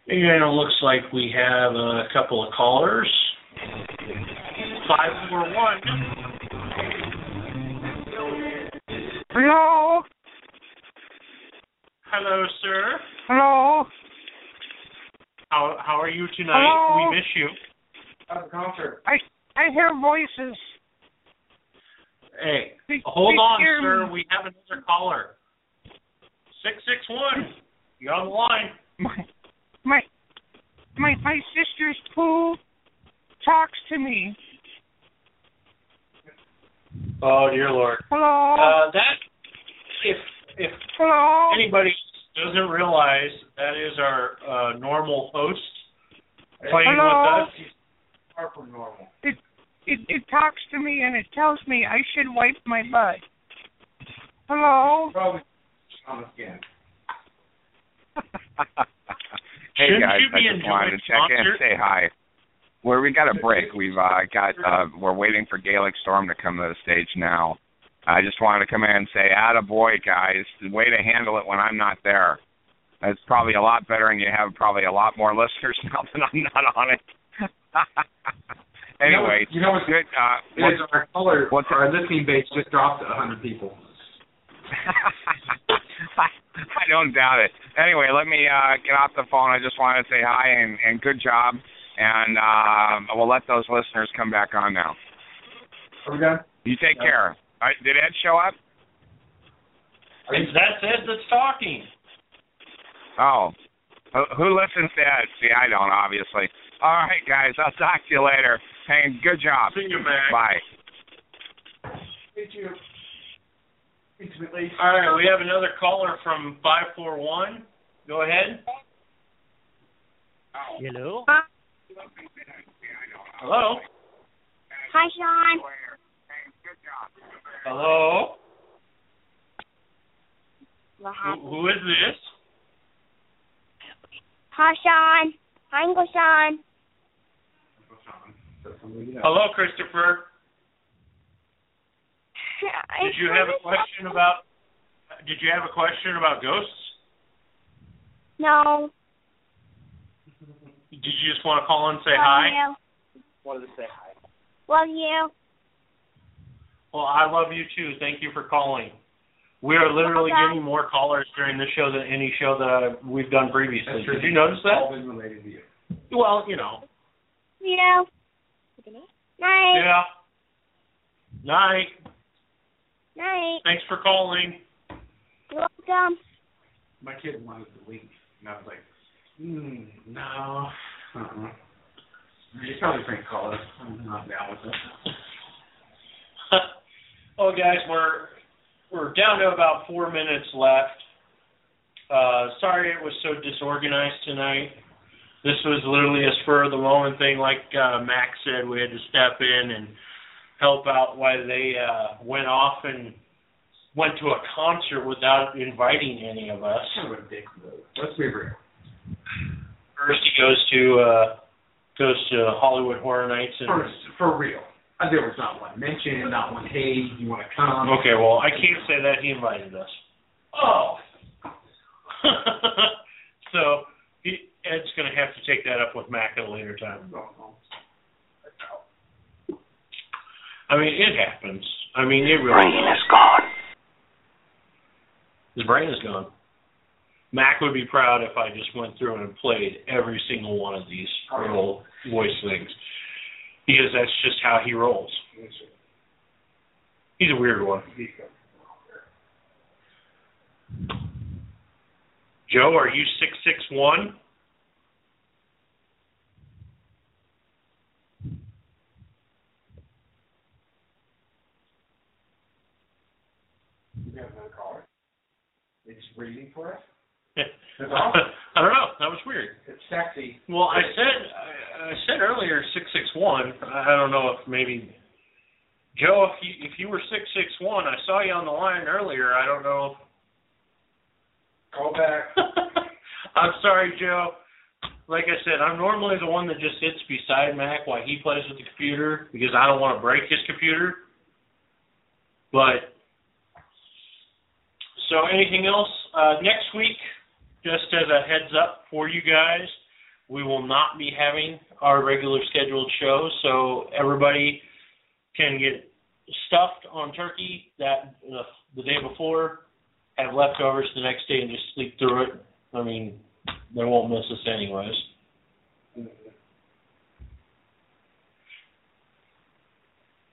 And it looks like we have a couple of callers. 541. Hello. Hello, sir. Hello. How are you tonight? Hello. We miss you. At the concert. I hear voices. Hey, hold on, sir. We have another caller. 661. You're on the line. My sister's pool talks to me. Oh dear Lord. Hello. If hello? Anybody doesn't realize that is our normal host playing hello? With us. He's far from normal. It talks to me and it tells me I should wipe my butt. Hello? Probably on again. Hey, shouldn't guys, I just wanted to check in and say hi. Well, we got a break. We've we're waiting for Gaelic Storm to come to the stage now. I just wanted to come in and say, attaboy, guys. Way to handle it when I'm not there. That's probably a lot better, and you have probably a lot more listeners now that I'm not on it. Anyway, you know what's good? Our listening base just dropped 100 people. I don't doubt it. Anyway, let me get off the phone. I just wanted to say hi and good job. And we'll let those listeners come back on now. Are we done? You take care. All right, did Ed show up? That's Ed that's talking. Oh. Who listens to Ed? See, I don't, obviously. All right, guys. I'll talk to you later. Hey, good job. See you, man. Bye. Thank you. Intimately. All right, we have another caller from 541. Go ahead. Hello. Hello. Hi, Sean. Hello. Who is this? Hi, Sean. Hi, Uncle Sean. Hello, Christopher. Did you have a question about ghosts? No. Did you just want to call and say hi? You. Wanted to say hi. Love you. Well, I love you too. Thank you for calling. We are literally getting more callers during this show than any show that we've done previously. Did you notice that? All been related to you. Well, you know. Yeah. Night. Yeah. Night. Night. Thanks for calling. You're welcome. My kid wanted to leave, and I was like, no. Uh-uh. He's probably going to call us. I'm not down with it. Well, guys, we're down to about 4 minutes left. Sorry it was so disorganized tonight. This was literally a spur-of-the-moment thing. Like Max said, we had to step in and help out while they went off and went to a concert without inviting any of us. Let's be real. First he goes to Hollywood Horror Nights. For real. There was not one mention, not one, hey, you want to come? Okay, well, I can't say that. He invited us. Oh. So Ed's going to have to take that up with Mac at a later time. I mean, it happens. I mean, it really happens. His brain is gone. His brain is gone. Mac would be proud if I just went through and played every single one of these little voice things. Because that's just how he rolls. He's a weird one. Joe, are you 661? You have another caller. It's reading for us? I don't know. That was weird. It's sexy. Well, I said earlier 661. I don't know if maybe Joe, if you were 661, I saw you on the line earlier. I don't know. Call back. I'm sorry, Joe. Like I said, I'm normally the one that just sits beside Mac while he plays with the computer because I don't want to break his computer. But so anything else next week? Just as a heads up for you guys, we will not be having our regular scheduled show, so everybody can get stuffed on turkey that the day before, have leftovers the next day, and just sleep through it. I mean, they won't miss us anyways.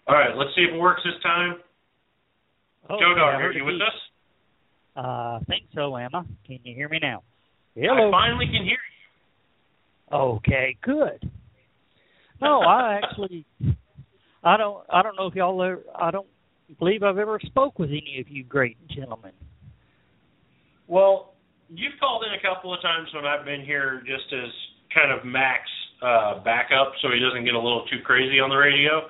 All right, let's see if it works this time. Dodar, are you with us? I think so, Emma. Can you hear me now? Hello. I finally can hear you. Okay, good. No, I don't know if y'all ever, I don't believe I've ever spoke with any of you great gentlemen. Well, you've called in a couple of times when I've been here just as kind of Mac's backup so he doesn't get a little too crazy on the radio.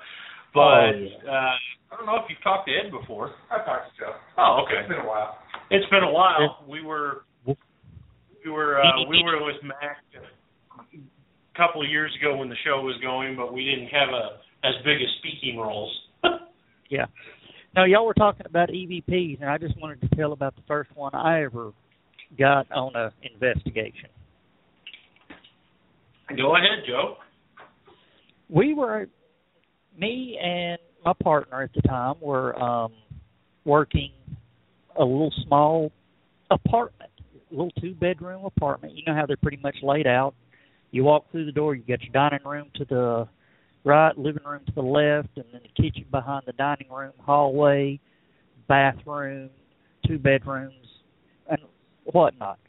But I don't know if you've talked to Ed before. I've talked to Joe. Oh, okay. It's been a while. It's been a while. We were with Mac a couple of years ago when the show was going, but we didn't have as big a speaking roles. Yeah. Now y'all were talking about EVPs, and I just wanted to tell about the first one I ever got on an investigation. Go ahead, Joe. Me and my partner at the time were working a little small apartment, a little two-bedroom apartment. You know how they're pretty much laid out. You walk through the door, you got your dining room to the right, living room to the left, and then the kitchen behind the dining room, hallway, bathroom, two bedrooms, and whatnot.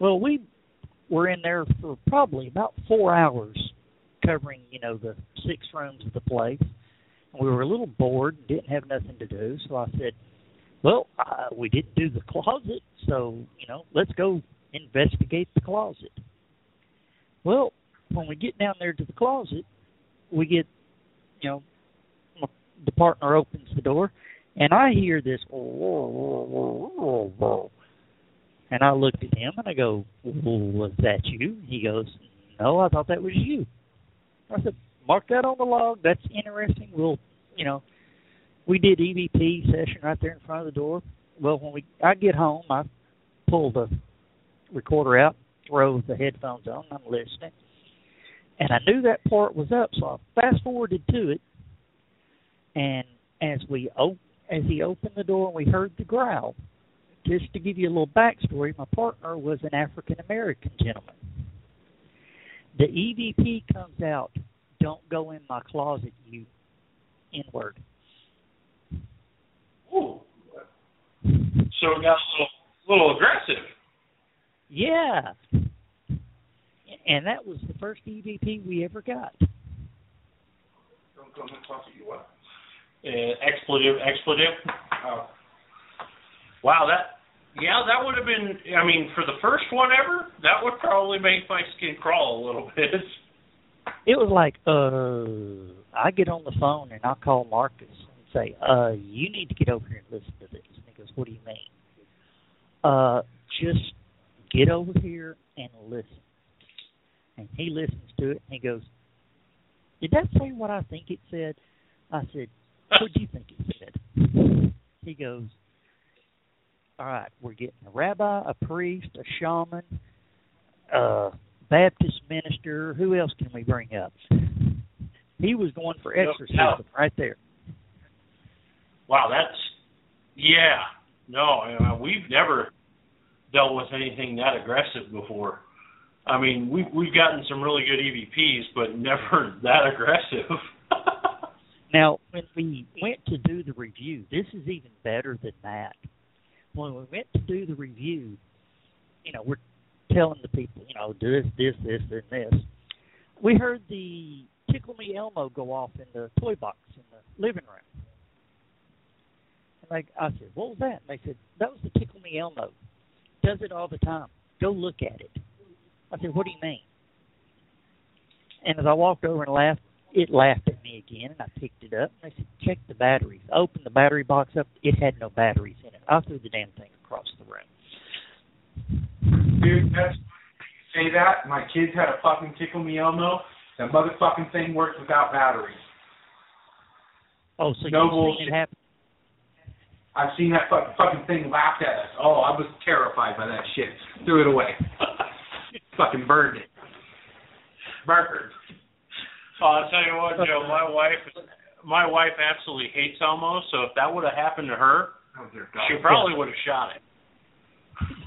Well, we were in there for probably about 4 hours covering, the 6 rooms of the place. And we were a little bored, didn't have nothing to do, so I said, well, we didn't do the closet, so, let's go investigate the closet. Well, when we get down there to the closet, we get, the partner opens the door, and I hear this, and I looked at him, and I go, was that you? He goes, no, I thought that was you. I said, mark that on the log. That's interesting. We'll, we did EVP session right there in front of the door. Well, when I get home, I pull the recorder out, throw the headphones on, I'm listening. And I knew that part was up, so I fast-forwarded to it. And as he opened the door, we heard the growl. Just to give you a little backstory, my partner was an African-American gentleman. The EVP comes out, don't go in my closet, you N-word. Ooh. So it got a little aggressive. Yeah. And that was the first EVP we ever got. Don't go in my closet, you what? Expletive. Oh. Wow, that would have been, for the first one ever, that would probably make my skin crawl a little bit. It was like, I get on the phone and I call Marcus and say, you need to get over here and listen to this. And he goes, what do you mean? Just get over here and listen. And he listens to it and he goes, did that say what I think it said? I said, what do you think he said? He goes, all right, we're getting a rabbi, a priest, a shaman, a Baptist minister. Who else can we bring up? He was going for exorcism right there. Wow, that's, yeah. No, we've never dealt with anything that aggressive before. I mean, we've gotten some really good EVPs, but never that aggressive. Now, when we went to do the review, this is even better than that. When we went to do the review, you know, we're telling the people, you know, do this, and this. We heard the Tickle Me Elmo go off in the toy box in the living room. And I said, what was that? And they said, that was the Tickle Me Elmo. Does it all the time. Go look at it. I said, what do you mean? And as I walked over and laughed, it laughed at me again, and I picked it up. And I said, check the batteries. I opened the battery box up. It had no batteries in it. I threw the damn thing across the room. Dude, that's funny. You say that. My kids had a fucking Tickle Me Elmo. That motherfucking thing worked without batteries. Oh, so no bullshit. It happen? I've seen that fucking thing laughed at us. Oh, I was terrified by that shit. Threw it away. Fucking burned it. Burgers. Oh, I'll tell you what, Joe. My wife absolutely hates Elmo. So if that would have happened to her, she probably would have shot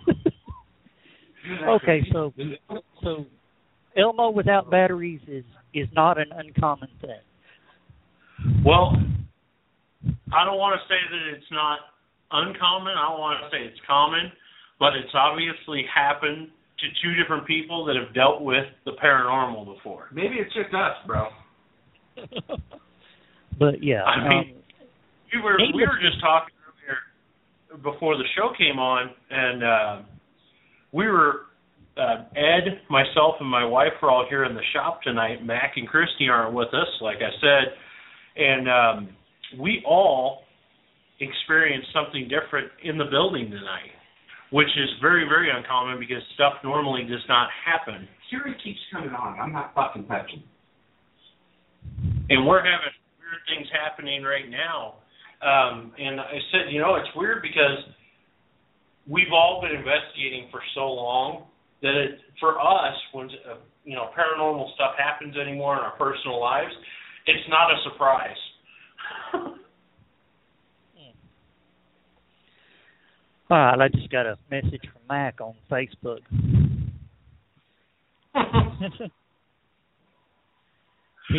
it. Okay, so Elmo without batteries is not an uncommon thing. Well, I don't want to say that it's not uncommon. I don't want to say it's common, but it's obviously happened to two different people that have dealt with the paranormal before. Maybe it's just us, bro. But, yeah. I mean, we were just talking earlier before the show came on, and Ed, myself, and my wife were all here in the shop tonight. Mac and Christy aren't with us, like I said. And we all experienced something different in the building tonight, which is very, very uncommon because stuff normally does not happen. Siri keeps coming on. I'm not fucking touching. And we're having weird things happening right now. And I said, you know, it's weird because we've all been investigating for so long that for us, when you know, paranormal stuff happens anymore in our personal lives, it's not a surprise. All right, I just got a message from Mac on Facebook. Him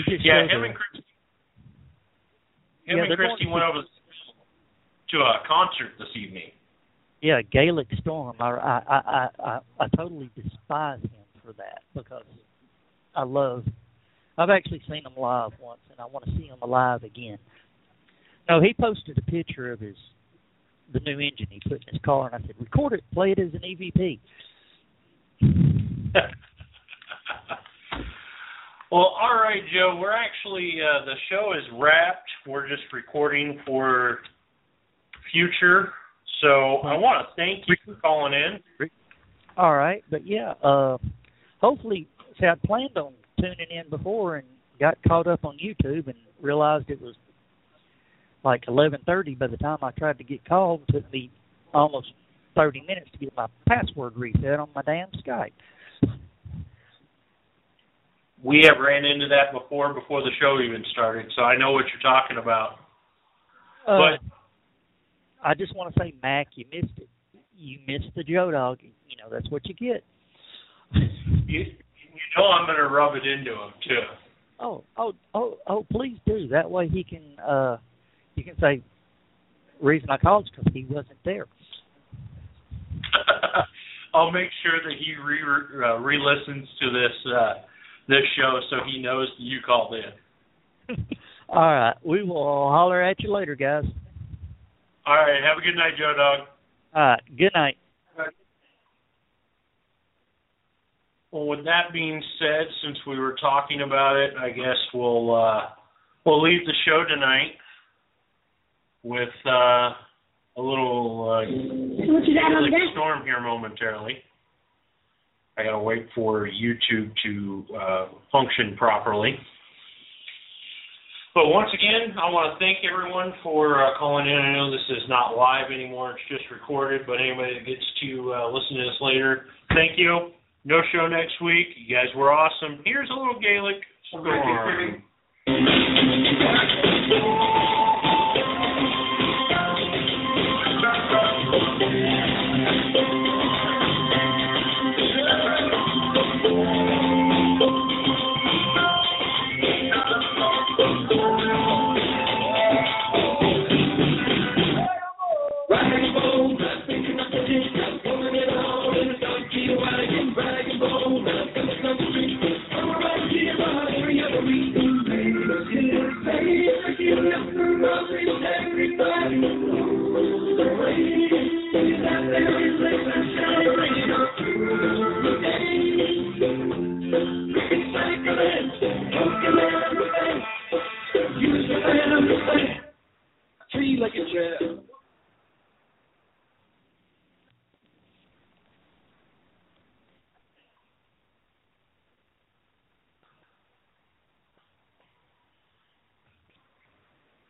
and Christy went over to a concert this evening. Yeah, Gaelic Storm. I totally despise him for that because I've actually seen him live once, and I want to see him alive again. No, he posted a picture of the new engine he put in his car, and I said, record it, play it as an EVP. Well, all right, Joe, we're actually, the show is wrapped. We're just recording for future, so I want to thank you for calling in. All right, but yeah, hopefully, see, I planned on tuning in before and got caught up on YouTube and realized it was like 11:30 by the time I tried to get called. It took me almost 30 minutes to get my password reset on my damn Skype. We have ran into that before the show even started, so I know what you're talking about. But I just want to say, Mac, you missed it. You missed the Joe Dog. You know, that's what you get. You know I'm going to rub it into him, too. Oh, please do. That way he can... You can say, the reason I called is because he wasn't there. I'll make sure that he re-listens to this show so he knows that you called in. All right. We will holler at you later, guys. All right. Have a good night, Joe Dog. All right. Good night. Well, with that being said, since we were talking about it, I guess we'll leave the show tonight with a little storm here momentarily. I gotta wait for YouTube to function properly. But once again, I want to thank everyone for calling in. I know this is not live anymore. It's just recorded. But anybody that gets to listen to this later, thank you. No show next week. You guys were awesome. Here's a little Gaelic Storm. Everybody, the rain is that every place I shine.